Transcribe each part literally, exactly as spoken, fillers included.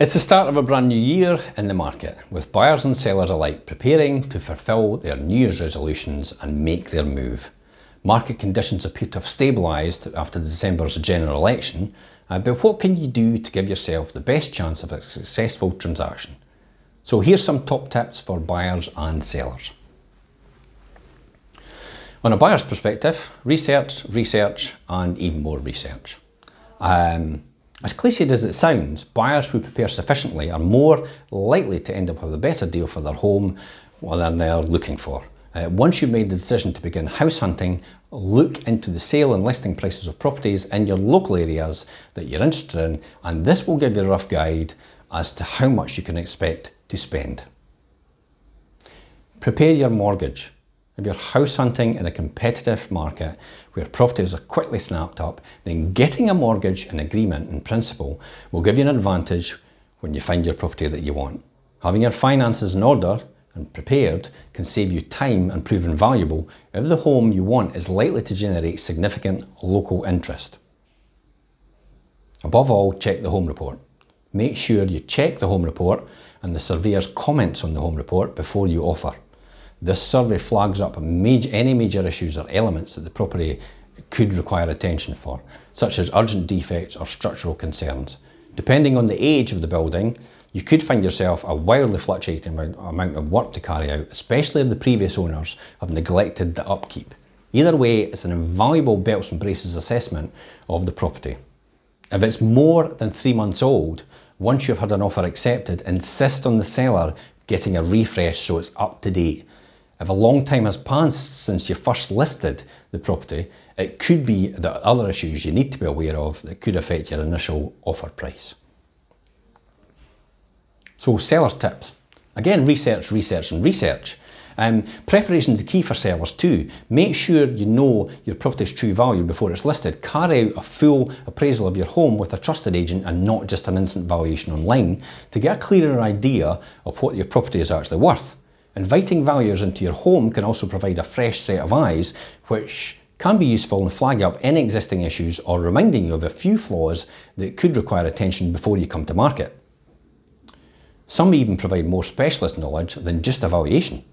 It's the start of a brand new year in the market, with buyers and sellers alike preparing to fulfil their New Year's resolutions and make their move. Market conditions appear to have stabilised after December's general election, but what can you do to give yourself the best chance of a successful transaction? So here's some top tips for buyers and sellers. On a buyer's perspective, research, research, and even more research. Um, As cliched as it sounds, buyers who prepare sufficiently are more likely to end up with a better deal for their home than they are looking for. Uh, once you've made the decision to begin house hunting, look into the sale and listing prices of properties in your local areas that you're interested in, and this will give you a rough guide as to how much you can expect to spend. Prepare your mortgage. If you're house hunting in a competitive market where properties are quickly snapped up, then getting a mortgage and agreement in principle will give you an advantage when you find your property that you want. Having your finances in order and prepared can save you time and prove invaluable if the home you want is likely to generate significant local interest. Above all, check the home report. Make sure you check the home report and the surveyor's comments on the home report before you offer. This survey flags up major, any major issues or elements that the property could require attention for, such as urgent defects or structural concerns. Depending on the age of the building, you could find yourself a wildly fluctuating amount of work to carry out, especially if the previous owners have neglected the upkeep. Either way, it's an invaluable belts and braces assessment of the property. If it's more than three months old, once you've had an offer accepted, insist on the seller getting a refresh so it's up to date. If a long time has passed since you first listed the property, it could be that other issues you need to be aware of that could affect your initial offer price. So, seller's tips. Again, research, research and research. Um, preparation is the key for sellers too. Make sure you know your property's true value before it's listed. Carry out a full appraisal of your home with a trusted agent and not just an instant valuation online to get a clearer idea of what your property is actually worth. Inviting valuers into your home can also provide a fresh set of eyes, which can be useful in flagging up any existing issues or reminding you of a few flaws that could require attention before you come to market. Some even provide more specialist knowledge than just a valuation.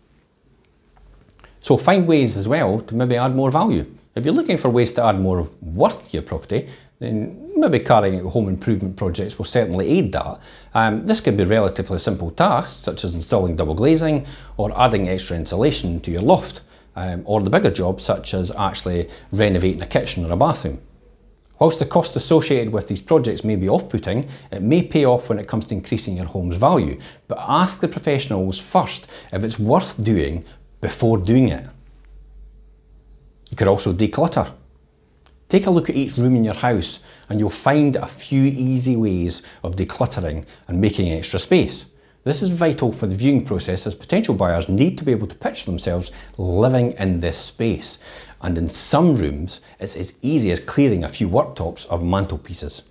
So find ways as well to maybe add more value. If you're looking for ways to add more worth to your property, then maybe carrying out home improvement projects will certainly aid that. Um, this could be relatively simple tasks such as installing double glazing or adding extra insulation to your loft, um, or the bigger jobs such as actually renovating a kitchen or a bathroom. Whilst the cost associated with these projects may be off-putting, it may pay off when it comes to increasing your home's value, but ask the professionals first if it's worth doing before doing it. You could also declutter. Take a look at each room in your house and you'll find a few easy ways of decluttering and making extra space. This is vital for the viewing process as potential buyers need to be able to picture themselves living in this space. And in some rooms, it's as easy as clearing a few worktops or mantelpieces.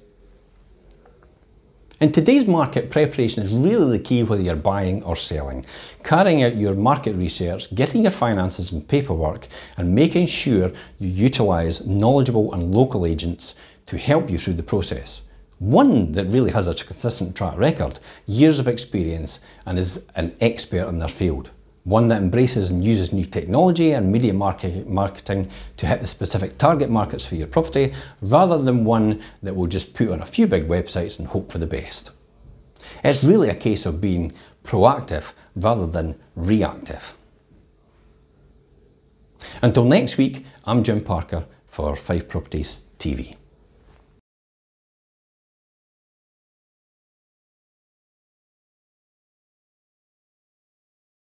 In today's market, preparation is really the key whether you're buying or selling. Carrying out your market research, getting your finances and paperwork, and making sure you utilise knowledgeable and local agents to help you through the process. One that really has a consistent track record, years of experience, and is an expert in their field. One that embraces and uses new technology and media market marketing to hit the specific target markets for your property, rather than one that will just put on a few big websites and hope for the best. It's really a case of being proactive rather than reactive. Until next week, I'm Jim Parker for Five Properties T V.